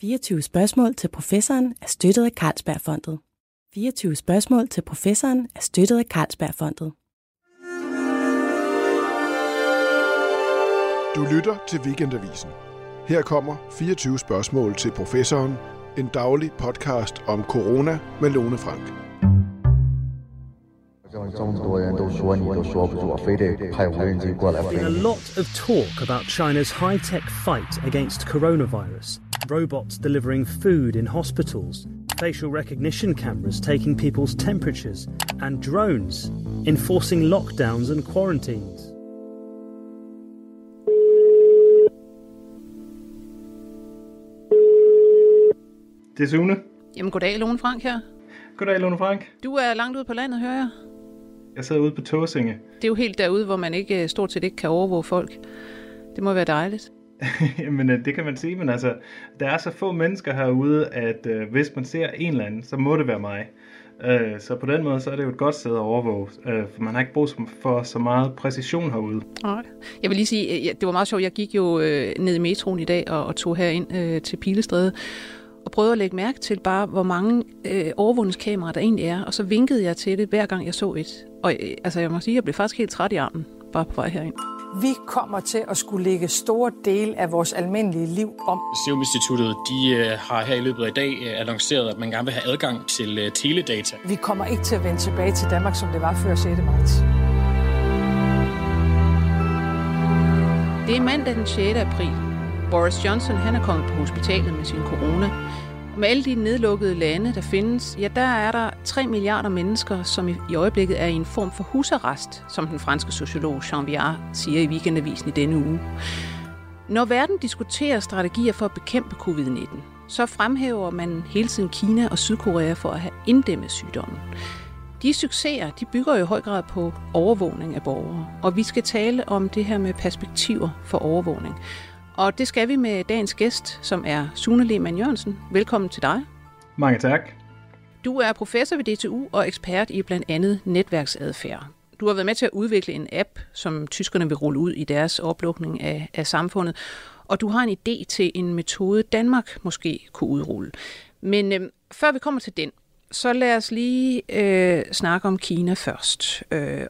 24 spørgsmål til professoren er støttet af Carlsbergfondet. 24 spørgsmål til professoren er støttet af Carlsbergfondet. Du lytter til Weekendavisen. Her kommer 24 spørgsmål til professoren, en daglig podcast om corona med Lone Frank. 中国人都说你都说不住，非得派无人机过来飞。A lot of talk about China's high-tech fight against coronavirus. Robots delivering food in hospitals, facial recognition cameras taking people's temperatures, and drones enforcing lockdowns and quarantines. Det er Sune. Jamen goddag, Lone Frank her. Goddag, Lone Frank. Du er langt ude på landet, hører jeg. Jeg sidder ude på Tåsinge. Det er jo helt derude, hvor man ikke stort set ikke kan overvåge folk. Det må være dejligt. Jamen det kan man sige, men altså, der er så få mennesker herude, at hvis man ser en eller anden, så må det være mig. Så på den måde, så er det jo et godt sted at overvåge, for man har ikke brug for så meget præcision herude. Jeg vil lige sige, det var meget sjovt, jeg gik jo ned i metroen i dag og tog herind til Pilestræde, og prøvede at lægge mærke til bare, hvor mange overvågningskameraer der egentlig er, og så vinkede jeg til det, hver gang jeg så et. Og altså, jeg må sige, jeg blev faktisk helt træt i armen, bare på vej herind. Vi kommer til at skulle lægge store dele af vores almindelige liv om. Seruminstituttet, de har her i løbet af i dag annonceret, at man gerne vil have adgang til teledata. Vi kommer ikke til at vende tilbage til Danmark, som det var før 6. marts. Det er mandag den 6. april. Boris Johnson, han er kommet på hospitalet med sin corona. Med alle de nedlukkede lande, der findes, ja, der er der 3 milliarder mennesker, som i øjeblikket er i en form for husarrest, som den franske sociolog Jean Viard siger i Weekendavisen i denne uge. Når verden diskuterer strategier for at bekæmpe covid-19, så fremhæver man hele tiden Kina og Sydkorea for at have inddæmmet sygdommen. De succeser, de bygger jo i høj grad på overvågning af borgere, og vi skal tale om det her med perspektiver for overvågning. Og det skal vi med dagens gæst, som er Sune Lehmann Jørgensen. Velkommen til dig. Mange tak. Du er professor ved DTU og ekspert i blandt andet netværksadfærd. Du har været med til at udvikle en app, som tyskerne vil rulle ud i deres oplukning af samfundet. Og du har en idé til en metode, Danmark måske kunne udrulle. Men før vi kommer til den, så lad os lige snakke om Kina først,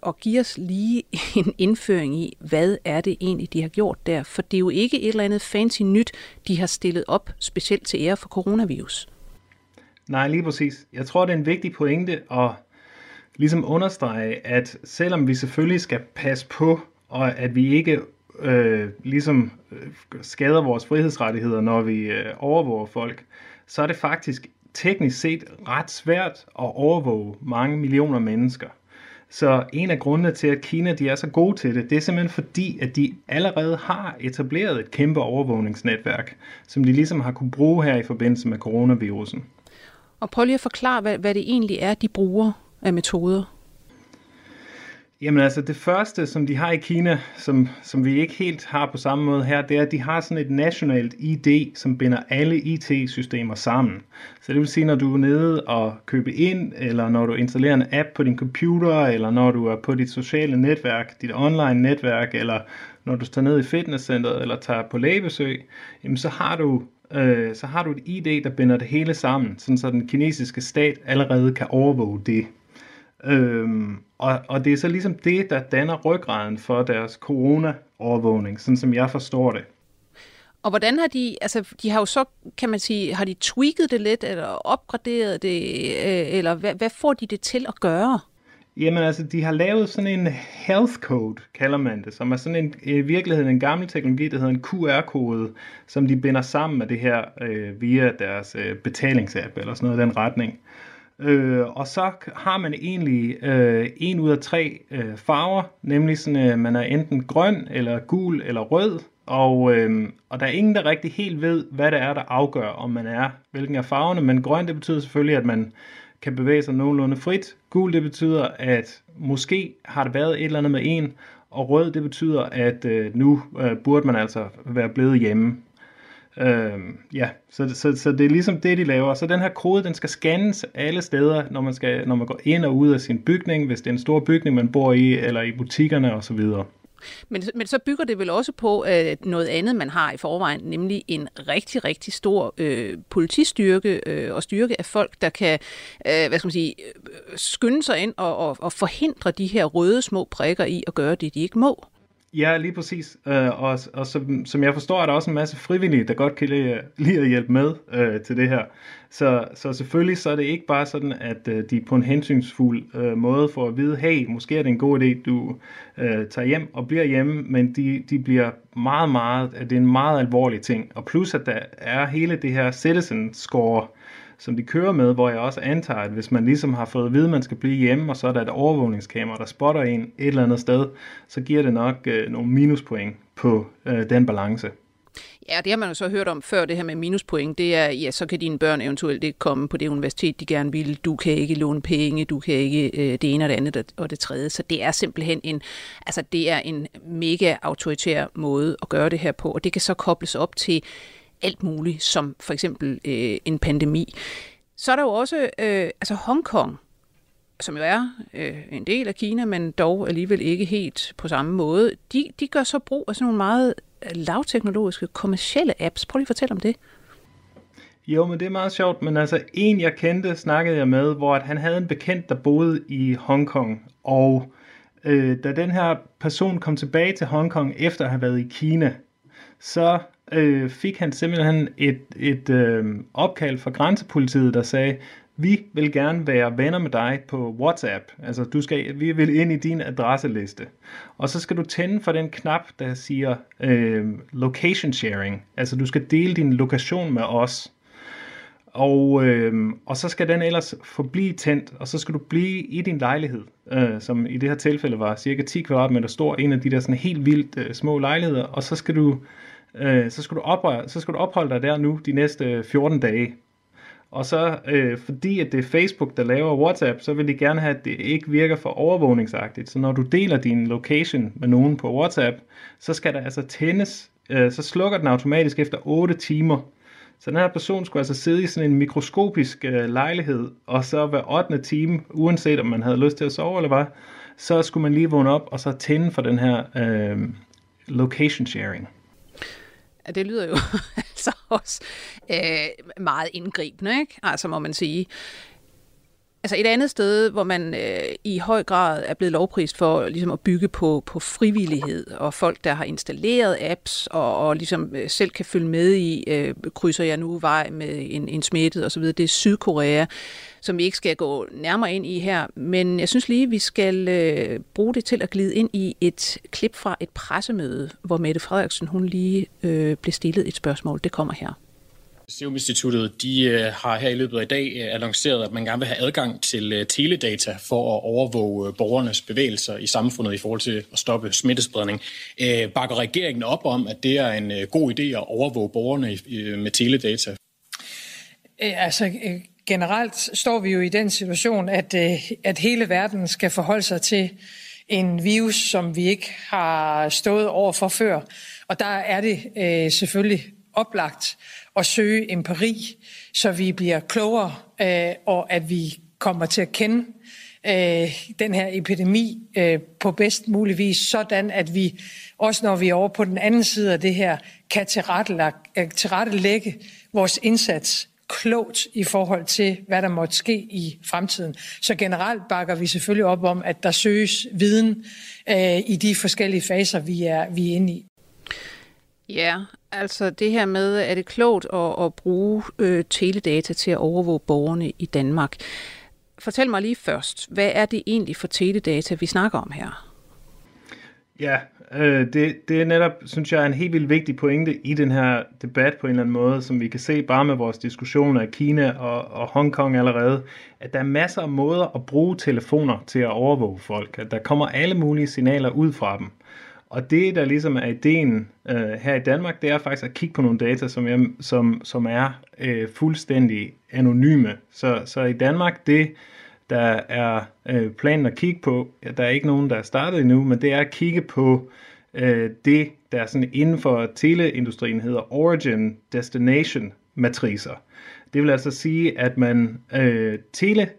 og give os lige en indføring i, hvad er det egentlig, de har gjort der? For det er jo ikke et eller andet fancy nyt, de har stillet op, specielt til ære for coronavirus. Nej, lige præcis. Jeg tror, det er en vigtig pointe at ligesom understrege, at selvom vi selvfølgelig skal passe på, og at vi ikke ligesom skader vores frihedsrettigheder, når vi overvåger folk, så er det faktisk teknisk set ret svært at overvåge mange millioner mennesker. Så en af grundene til, at Kina de er så gode til det, det er simpelthen fordi, at de allerede har etableret et kæmpe overvågningsnetværk, som de ligesom har kunne bruge her i forbindelse med coronavirusen. Og prøv lige at forklare, hvad det egentlig er, de bruger af metoder. Jamen altså det første, som de har i Kina, som vi ikke helt har på samme måde her, det er, at de har sådan et nationalt ID, som binder alle IT-systemer sammen. Så det vil sige, når du er nede og køber ind, eller når du installerer en app på din computer, eller når du er på dit sociale netværk, dit online netværk, eller når du tager ned i fitnesscenteret, eller tager på lægebesøg, jamen så har du et ID, der binder det hele sammen, sådan så den kinesiske stat allerede kan overvåge det. Og det er så ligesom det, der danner rygraden for deres corona-overvågning, sådan som jeg forstår det. Og hvordan har de, altså de har jo så, kan man sige, har de tweaked det lidt, eller opgraderet det, eller hvad får de det til at gøre? Jamen altså, de har lavet sådan en health code, kalder man det, som er sådan en, i virkeligheden en gammel teknologi, der hedder en QR-kode, som de binder sammen med det her via deres betalingsapp, eller sådan noget i den retning. Og så har man egentlig en ud af 3 farver, nemlig sådan, man er enten grøn, eller gul, eller rød, og der er ingen, der rigtig helt ved, hvad det er, der afgør, om man er, hvilken af farverne, men grøn, det betyder selvfølgelig, at man kan bevæge sig nogenlunde frit, gul, det betyder, at måske har det været et eller andet med en, og rød, det betyder, at nu burde man altså være blevet hjemme. Så det er ligesom det, de laver. Så den her kode, den skal scannes alle steder, når man går ind og ud af sin bygning, hvis det er en stor bygning, man bor i, eller i butikkerne osv. Men så bygger det vel også på noget andet, man har i forvejen, nemlig en rigtig, rigtig stor politistyrke og styrke af folk, der kan skynde sig ind og forhindre de her røde små prikker i at gøre det, de ikke må. Ja, lige præcis. Og som jeg forstår, er der også en masse frivillige, der godt kan lide at hjælpe med til det her. Så selvfølgelig så er det ikke bare sådan, at de på en hensynsfuld måde får at vide, hey, måske er det en god idé, du tager hjem og bliver hjemme, men de bliver meget, meget, det er en meget alvorlig ting. Og plus, at der er hele det her citizen score, som de kører med, hvor jeg også antager, at hvis man ligesom har fået at vide, at man skal blive hjemme, og så er der et overvågningskamera, der spotter en et eller andet sted, så giver det nok nogle minuspoint på den balance. Ja, det har man jo så hørt om før, det her med minuspoint, det er, ja, så kan dine børn eventuelt ikke komme på det universitet, de gerne vil, du kan ikke låne penge, du kan ikke det ene og det andet og det tredje, så det er simpelthen en mega autoritær måde at gøre det her på, og det kan så kobles op til alt muligt, som for eksempel en pandemi. Så er der jo også Hongkong, som jo er en del af Kina, men dog alligevel ikke helt på samme måde. De gør så brug af sådan nogle meget lavteknologiske, kommercielle apps. Prøv lige at fortælle om det. Jo, men det er meget sjovt, men altså en jeg kendte, snakkede jeg med, hvor at han havde en bekendt, der boede i Hongkong, og da den her person kom tilbage til Hongkong efter at have været i Kina, så fik han simpelthen et opkald fra grænsepolitiet, der sagde, vi vil gerne være venner med dig på WhatsApp. Altså, vi vil ind i din adresseliste. Og så skal du tænde for den knap, der siger location sharing. Altså, du skal dele din lokation med os. Og så skal den ellers forblive tændt, og så skal du blive i din lejlighed, som i det her tilfælde var cirka 10 kvadratmeter stor, en af de der sådan helt vildt små lejligheder, og så skal du så skal du opholde dig der nu de næste 14 dage. Og så, fordi at det er Facebook, der laver WhatsApp, så vil de gerne have, at det ikke virker for overvågningsagtigt. Så når du deler din location med nogen på WhatsApp, så skal der altså tændes, så slukker den automatisk efter 8 timer. Så den her person skulle altså sidde i sådan en mikroskopisk lejlighed, og så hver 8. time, uanset om man havde lyst til at sove eller hvad, så skulle man lige vågne op og så tænde for den her location sharing. Ja, det lyder jo altså også meget indgribende, ikke? Altså må man sige. Altså et andet sted, hvor man i høj grad er blevet lovprist for ligesom at bygge på frivillighed, og folk, der har installeret apps og ligesom selv kan følge med i, krydser jeg nu vej med en smittet osv., det er Sydkorea, som vi ikke skal gå nærmere ind i her. Men jeg synes lige, vi skal bruge det til at glide ind i et klip fra et pressemøde, hvor Mette Frederiksen hun lige blev stillet et spørgsmål. Det kommer her. Seruminstituttet, de har her i løbet af i dag annonceret, at man gerne vil have adgang til teledata for at overvåge borgernes bevægelser i samfundet i forhold til at stoppe smittespredning. Bakker regeringen op om, at det er en god idé at overvåge borgerne med teledata? Altså generelt står vi jo i den situation, at hele verden skal forholde sig til en virus, som vi ikke har stået over for før. Og der er det selvfølgelig oplagt at søge empiri, så vi bliver klogere, og at vi kommer til at kende den her epidemi på bedst mulig vis, sådan at vi, også når vi er over på den anden side af det her, kan tilrettelægge vores indsats klogt i forhold til, hvad der måtte ske i fremtiden. Så generelt bakker vi selvfølgelig op om, at der søges viden i de forskellige faser, vi er inde i. Ja, altså det her med, er det klogt at bruge teledata til at overvåge borgerne i Danmark? Fortæl mig lige først, hvad er det egentlig for teledata, vi snakker om her? Ja, det er netop, synes jeg, en helt vildt vigtig pointe i den her debat på en eller anden måde, som vi kan se bare med vores diskussioner af Kina og Hongkong allerede, at der er masser af måder at bruge telefoner til at overvåge folk, at der kommer alle mulige signaler ud fra dem. Og det, der ligesom er ideen her i Danmark, det er faktisk at kigge på nogle data, som er fuldstændig anonyme. Så i Danmark, det der er planen at kigge på, der er ikke nogen, der er startet endnu, men det er at kigge på det, der sådan inden for teleindustrien hedder origin-destination-matricer. Det vil altså sige, at man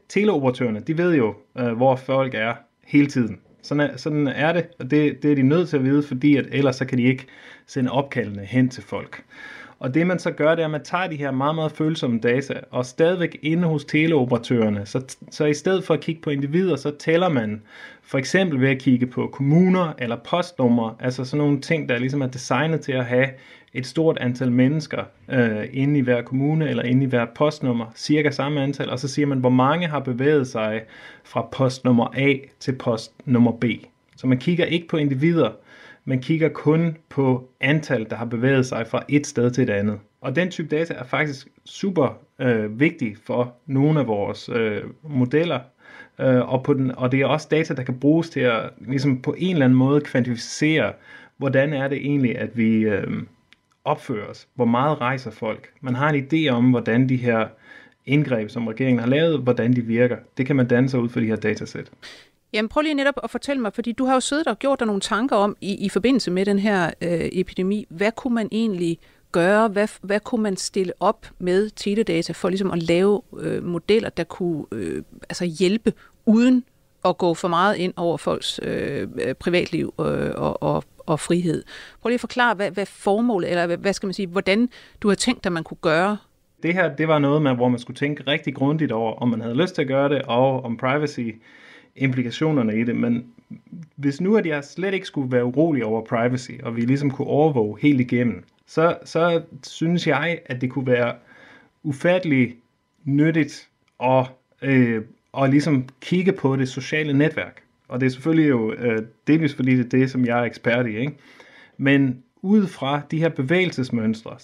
teleoperatørerne, de ved jo, hvor folk er hele tiden. Sådan er det, og det er de nødt til at vide, fordi at ellers så kan de ikke sende opkaldene hen til folk. Og det man så gør, det er, at man tager de her meget, meget følsomme data, og stadigvæk inde hos teleoperatørerne, så i stedet for at kigge på individer, så tæller man for eksempel ved at kigge på kommuner eller postnumre, altså sådan nogle ting, der ligesom er designet til at have et stort antal mennesker inde i hver kommune eller inde i hver postnummer, cirka samme antal, og så siger man, hvor mange har bevæget sig fra postnummer A til postnummer B. Så man kigger ikke på individer, man kigger kun på antal, der har bevæget sig fra et sted til et andet. Og den type data er faktisk super vigtig for nogle af vores modeller, og det er også data, der kan bruges til at ligesom på en eller anden måde kvantificere, hvordan er det egentlig, at vi opfører os, hvor meget rejser folk. Man har en idé om, hvordan de her indgreb, som regeringen har lavet, hvordan de virker. Det kan man danne sig ud for de her datasæt. Jamen prøv lige netop at fortælle mig, fordi du har jo siddet og gjort dig nogle tanker om i forbindelse med den her epidemi. Hvad kunne man egentlig gøre? Hvad kunne man stille op med teledata for ligesom at lave modeller, der kunne altså hjælpe uden at gå for meget ind over folks privatliv og frihed? Prøv lige at forklare, hvad formålet, eller hvad skal man sige, hvordan du har tænkt dig, man kunne gøre. Det her, det var noget, hvor man skulle tænke rigtig grundigt over, om man havde lyst til at gøre det, og om privacy implikationerne i det, men hvis nu, at jeg slet ikke skulle være urolig over privacy, og vi ligesom kunne overvåge helt igennem, så synes jeg, at det kunne være ufattelig nyttigt at ligesom kigge på det sociale netværk. Og det er selvfølgelig jo delvis fordi det er det, som jeg er ekspert i, ikke? Men ud fra de her bevægelsesmønstre,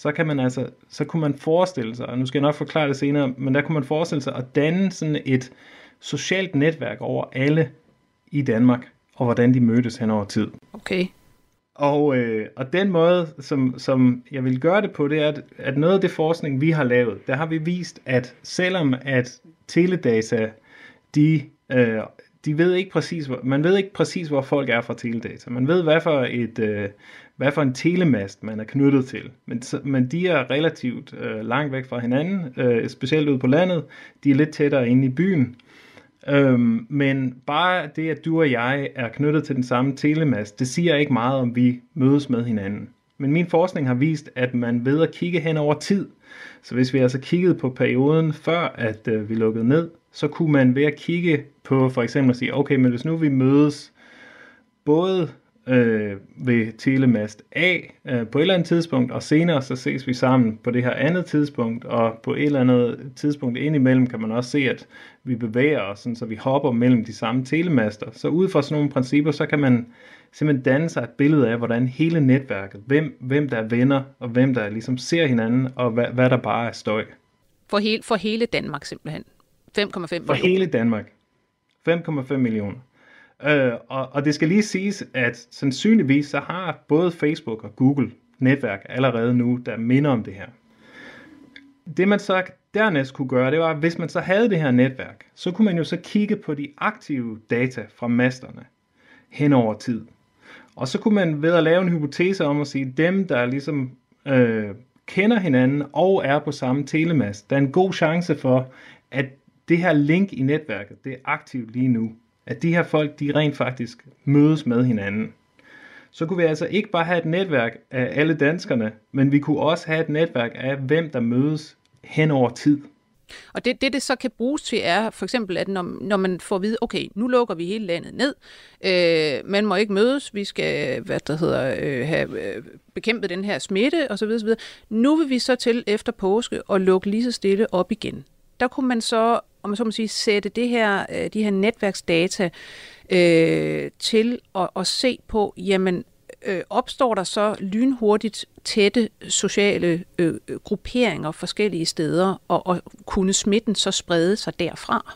så kunne man forestille sig, og nu skal jeg nok forklare det senere, men der kunne man forestille sig at danne sådan et socialt netværk over alle i Danmark, og hvordan de mødtes hen over tid. Okay. Og den måde, som jeg vil gøre det på, det er, at noget af det forskning, vi har lavet, der har vi vist, at selvom at teledata, man ved ikke præcis, hvor folk er fra teledata. Man ved, hvad for en telemast man er knyttet til. Men de er relativt langt væk fra hinanden, specielt ude på landet. De er lidt tættere inde i byen. Men bare det, at du og jeg er knyttet til den samme telemast, det siger ikke meget, om vi mødes med hinanden. Men min forskning har vist, at man ved at kigge hen over tid, så hvis vi altså kiggede på perioden før, at vi lukkede ned, så kunne man ved at kigge på for eksempel at sige, okay, men hvis nu vi mødes både ved telemast A på et eller andet tidspunkt, og senere så ses vi sammen på det her andet tidspunkt, og på et eller andet tidspunkt indimellem kan man også se, at vi bevæger os, sådan, så vi hopper mellem de samme telemaster. Så ud fra sådan nogle principper, så kan man simpelthen danne sig et billede af, hvordan hele netværket, hvem der er venner, og hvem der ligesom ser hinanden, og hvad der bare er støj. For hele Danmark simpelthen? 5,5 millioner? For hele Danmark. 5,5 millioner. Og det skal lige siges, at sandsynligvis så har både Facebook og Google netværk allerede nu, der minder om det her. Det man så dernæst kunne gøre, det var, at hvis man så havde det her netværk, så kunne man jo så kigge på de aktive data fra masterne hen over tid. Og så kunne man ved at lave en hypotese om at sige, dem der ligesom kender hinanden og er på samme telemast, der er en god chance for, at det her link i netværket, det er aktivt lige nu. At de her folk, de rent faktisk mødes med hinanden. Så kunne vi altså ikke bare have et netværk af alle danskerne, men vi kunne også have et netværk af, hvem der mødes hen over tid. Og det så kan bruges til er for eksempel, at når man får at vide, okay, nu lukker vi hele landet ned, man må ikke mødes, vi skal have bekæmpet den her smitte osv. osv. Nu vil vi så til efter påske og lukke lige så stille op igen. Der kunne man så, om man så må sige, sætte de her netværksdata til at se på, jamen opstår der så lynhurtigt tætte sociale grupperinger forskellige steder, og kunne smitten så sprede sig derfra?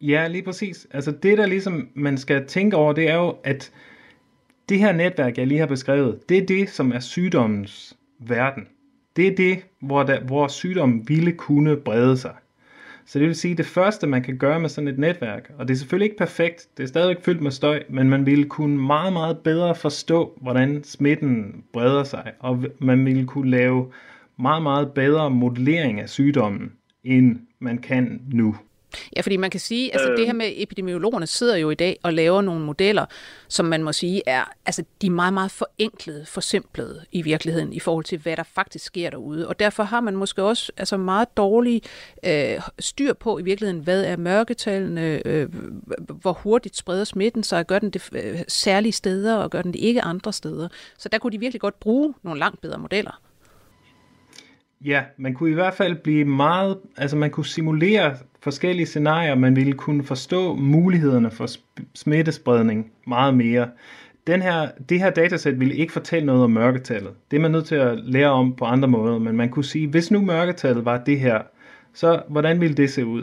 Ja, lige præcis. Altså det, der ligesom man skal tænke over, det er jo, at det her netværk, jeg lige har beskrevet, det er det, som er sygdommens verden. Det er det, hvor sygdommen ville kunne brede sig. Så det vil sige, at det første, man kan gøre med sådan et netværk, og det er selvfølgelig ikke perfekt, det er stadigvæk fyldt med støj, men man ville kunne meget, meget bedre forstå, hvordan smitten breder sig, og man ville kunne lave meget, meget bedre modellering af sygdommen, end man kan nu. Ja, fordi man kan sige, altså det her med epidemiologerne sidder jo i dag og laver nogle modeller, som man må sige er, altså de er meget, meget forenklede, forsimplede i virkeligheden i forhold til, hvad der faktisk sker derude. Og derfor har man måske også altså meget dårlig styr på i virkeligheden, hvad er mørketallene, hvor hurtigt spreder smitten sig, og gør den det særlige steder, og gør den det ikke andre steder. Så der kunne de virkelig godt bruge nogle langt bedre modeller. Ja, man kunne i hvert fald blive meget, altså man kunne simulere forskellige scenarier, man ville kunne forstå mulighederne for smittespredning meget mere. Det her datasæt ville ikke fortælle noget om mørketallet. Det er man nødt til at lære om på andre måder, men man kunne sige, hvis nu mørketallet var det her, så hvordan ville det se ud?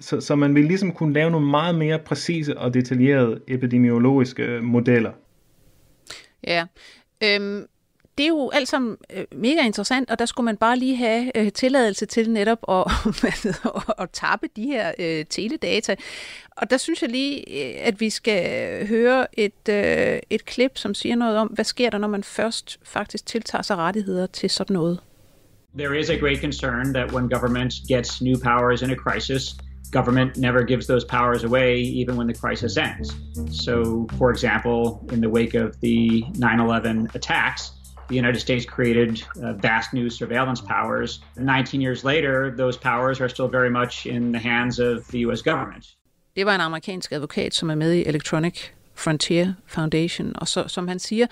Så man ville ligesom kunne lave nogle meget mere præcise og detaljerede epidemiologiske modeller. Ja, det er jo alt sammen mega interessant, og der skulle man bare lige have tilladelse til netop at tappe de her teledata. Og der synes jeg lige, at vi skal høre et klip, som siger noget om, hvad sker der, når man først faktisk tiltager sig rettigheder til sådan noget. There is a great concern that when government gets new powers in a crisis, government never gives those powers away, even when the crisis ends. So, for example, in the wake of the 9/11 attacks, the United States created vast new surveillance powers. 19 years later, those powers are still very much in the hands of the US government. Det var en amerikansk advokat, som er med i Electronic Frontier Foundation, og så, som han siger,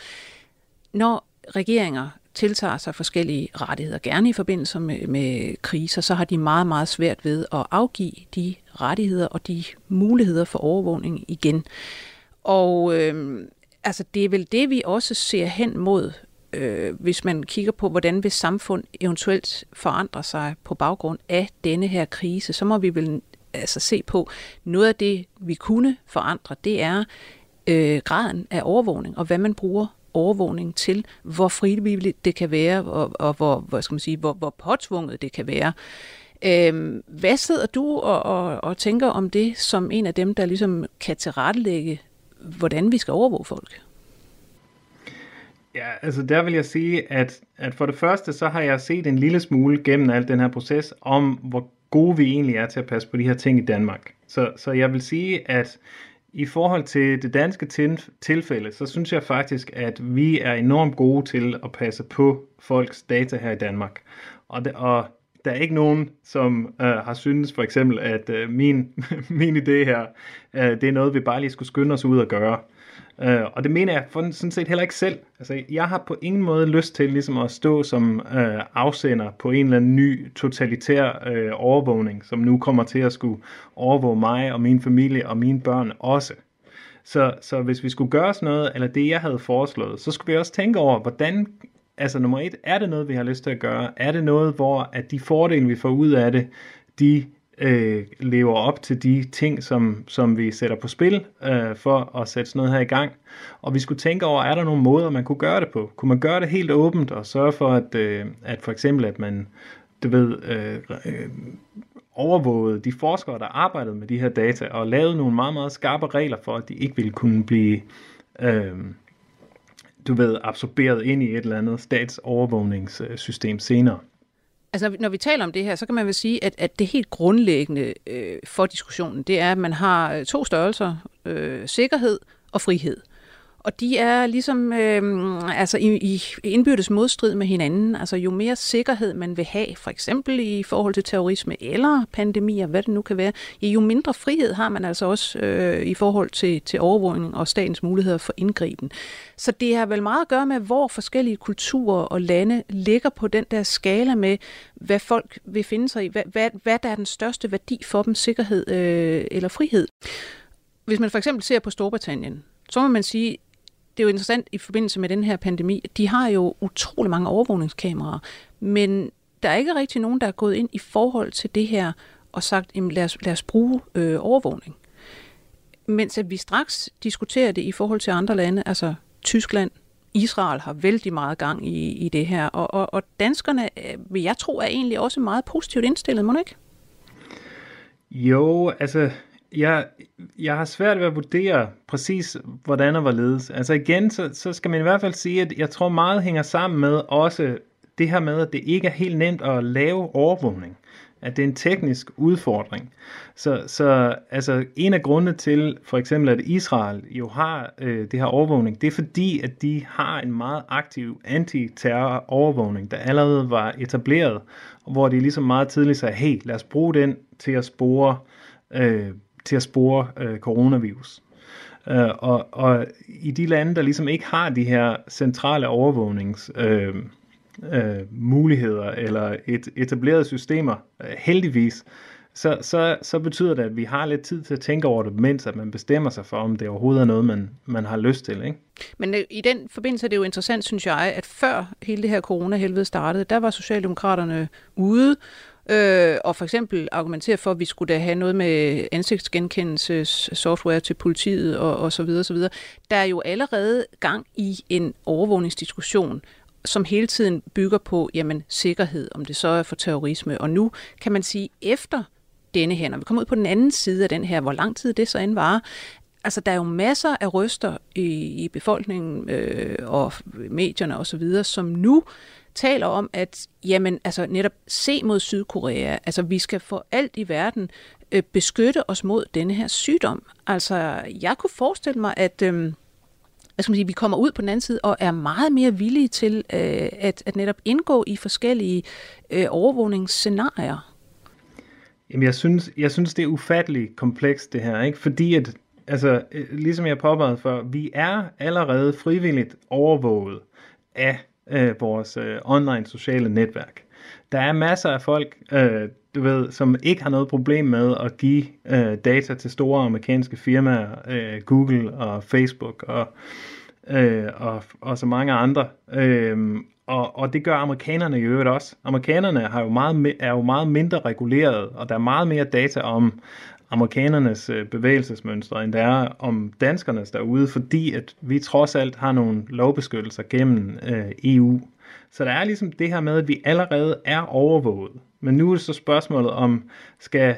når regeringer tiltager sig forskellige rettigheder, gerne i forbindelse med kriser, så har de meget, meget svært ved at afgive de rettigheder og de muligheder for overvågning igen. Og altså det er vel det, vi også ser hen mod, hvis man kigger på, hvordan vil samfund eventuelt forandre sig på baggrund af denne her krise, så må vi vel altså se på, noget af det, vi kunne forandre, det er graden af overvågning, og hvad man bruger overvågning til, hvor frivilligt det kan være, og hvor påtvunget det kan være. Hvad sidder du og tænker om det, som en af dem, der ligesom kan tilrettelægge, hvordan vi skal overvåge folk? Ja, altså der vil jeg sige, at for det første, så har jeg set en lille smule gennem al den her proces, om hvor gode vi egentlig er til at passe på de her ting i Danmark. Så jeg vil sige, at i forhold til det danske tilfælde, så synes jeg faktisk, at vi er enormt gode til at passe på folks data her i Danmark. Og der er ikke nogen, som har syntes for eksempel, at min idé her, det er noget, vi bare lige skulle skynde os ud at gøre. Og det mener jeg sådan set heller ikke selv. Altså, jeg har på ingen måde lyst til ligesom at stå som afsender på en eller anden ny totalitær overvågning, som nu kommer til at skulle overvåge mig og min familie og mine børn også. Så hvis vi skulle gøre sådan noget, eller det jeg havde foreslået, så skulle vi også tænke over, hvordan, altså nummer et, er det noget vi har lyst til at gøre? Er det noget, hvor at de fordele vi får ud af det, de lever op til de ting, som vi sætter på spil for at sætte sådan noget her i gang. Og vi skulle tænke over, er der nogle måder, man kunne gøre det på? Kunne man gøre det helt åbent og sørge for, at for eksempel, at man overvågede de forskere, der arbejdede med de her data og lavede nogle meget, meget skarpe regler for, at de ikke ville kunne blive absorberet ind i et eller andet statsovervågningssystem senere. Altså, når vi taler om det her, så kan man vel sige, at det helt grundlæggende for diskussionen, det er, at man har to størrelser, sikkerhed og frihed. Og de er ligesom i indbyrdes modstrid med hinanden. Altså, jo mere sikkerhed man vil have, for eksempel i forhold til terrorisme eller pandemier, hvad det nu kan være, jo mindre frihed har man altså også i forhold til overvågning og statens muligheder for indgriben. Så det har vel meget at gøre med, hvor forskellige kulturer og lande ligger på den der skala med, hvad folk vil finde sig i, hvad der er den største værdi for dem, sikkerhed eller frihed. Hvis man for eksempel ser på Storbritannien, så må man sige, det er jo interessant i forbindelse med den her pandemi. De har jo utrolig mange overvågningskameraer, men der er ikke rigtig nogen, der er gået ind i forhold til det her og sagt, jamen lad os bruge overvågning. Mens at vi straks diskuterer det i forhold til andre lande, altså Tyskland, Israel har vældig meget gang i det her, og danskerne, vil jeg tro, er egentlig også meget positivt indstillet, må du ikke? Jo, altså Jeg har svært ved at vurdere præcis, hvordan og hvorledes. Altså igen, så skal man i hvert fald sige, at jeg tror meget hænger sammen med også det her med, at det ikke er helt nemt at lave overvågning. at det er en teknisk udfordring. Så altså, en af grundene til for eksempel, at Israel jo har det her overvågning, det er fordi, at de har en meget aktiv antiterror overvågning, der allerede var etableret, hvor de ligesom meget tidligt sagde, hey, lad os bruge den til at spore, coronavirus. Og i de lande, der ligesom ikke har de her centrale overvågningsmuligheder eller etablerede systemer, heldigvis, så betyder det, at vi har lidt tid til at tænke over det, mens at man bestemmer sig for, om det overhovedet er noget, man har lyst til, ikke? Men i den forbindelse er det jo interessant, synes jeg, at før hele det her corona-helvede startede, der var Socialdemokraterne ude, og for eksempel argumentere for, at vi skulle da have noget med ansigtsgenkendelsessoftware til politiet og så videre, så videre. Der er jo allerede gang i en overvågningsdiskussion, som hele tiden bygger på sikkerhed, om det så er for terrorisme. Og nu kan man sige, efter denne her, når vi kommer ud på den anden side af den her, hvor lang tid det så end varer, altså der er jo masser af røster i befolkningen og medierne og så videre, som nu taler om, at netop se mod Sydkorea, altså vi skal for alt i verden beskytte os mod denne her sygdom. Altså jeg kunne forestille mig, at vi kommer ud på den anden side og er meget mere villige til at netop indgå i forskellige overvågningsscenarier. Jamen jeg synes det er ufatteligt komplekst det her, ikke? Fordi at ligesom jeg påpegede før, vi er allerede frivilligt overvåget af vores online sociale netværk. Der er masser af folk, som ikke har noget problem med at give data til store amerikanske firmaer, Google og Facebook og så mange andre. Og det gør amerikanerne i øvrigt også. Amerikanerne har jo er jo meget mindre reguleret, og der er meget mere data om amerikanernes bevægelsesmønstre, end der er om danskernes derude, fordi at vi trods alt har nogle lovbeskyttelser gennem EU. Så der er ligesom det her med, at vi allerede er overvåget. Men nu er så spørgsmålet om, skal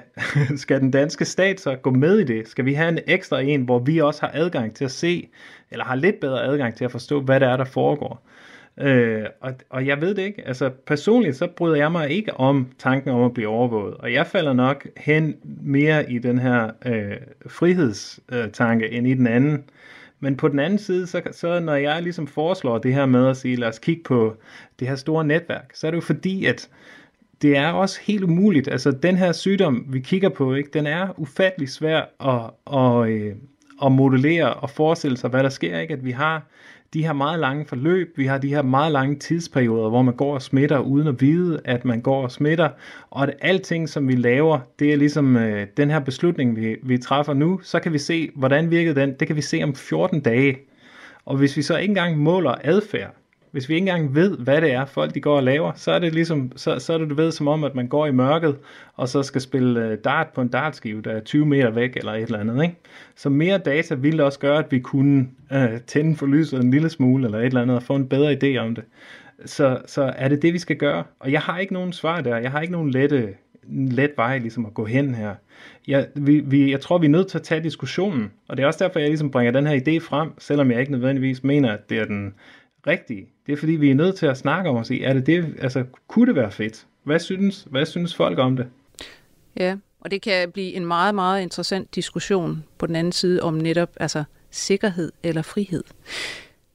den danske stat så gå med i det? Skal vi have en ekstra en, hvor vi også har adgang til at se, eller har lidt bedre adgang til at forstå, hvad det er, der foregår? Og jeg ved det ikke. Altså personligt så bryder jeg mig ikke om tanken om at blive overvåget, og jeg falder nok hen mere i den her frihedstanke end i den anden. Men på den anden side, så når jeg ligesom foreslår det her med at sige, lad os kigge på det her store netværk, så er det jo fordi, at det er også helt umuligt. Altså den her sygdom, vi kigger på, ikke, den er ufattelig svær at modellere og forestille sig, hvad der sker, ikke? At vi har de her meget lange forløb, vi har de her meget lange tidsperioder, hvor man går og smitter, uden at vide, at man går og smitter, og at alting, som vi laver, det er ligesom den her beslutning, vi træffer nu, så kan vi se, hvordan virkede den, det kan vi se om 14 dage, og hvis vi så ikke engang måler adfærd, hvis vi ikke engang ved, hvad det er, folk de går og laver, så er det ligesom, så er det, du ved, som om, at man går i mørket, og så skal spille dart på en dartskive, der er 20 meter væk, eller et eller andet, ikke? Så mere data ville også gøre, at vi kunne tænde for lyset en lille smule, eller et eller andet, og få en bedre idé om det. Så er det det, vi skal gøre. Og jeg har ikke nogen svar der, jeg har ikke nogen let vej ligesom at gå hen her. Jeg tror, vi er nødt til at tage diskussionen, og det er også derfor, jeg ligesom bringer den her idé frem, selvom jeg ikke nødvendigvis mener, at det er den rigtige. Det er fordi, vi er nødt til at snakke om og sige, kunne det være fedt? Hvad synes folk om det? Ja, og det kan blive en meget, meget interessant diskussion på den anden side om netop sikkerhed eller frihed.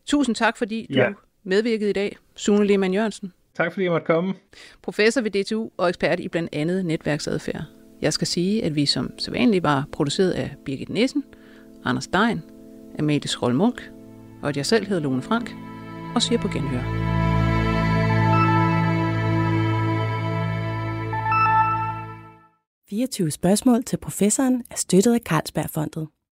Tusind tak, fordi du medvirkede i dag, Sune Lehmann Jørgensen. Tak, fordi jeg måtte komme. Professor ved DTU og ekspert i blandt andet netværksadfærd. Jeg skal sige, at vi som sædvanligt var produceret af Birgit Nissen, Anders Dein, Amelie Sroll-Munk, og at jeg selv hedder Lone Frank, og siger på genhør. "24 spørgsmål til professoren" er støttet af Carlsbergfondet.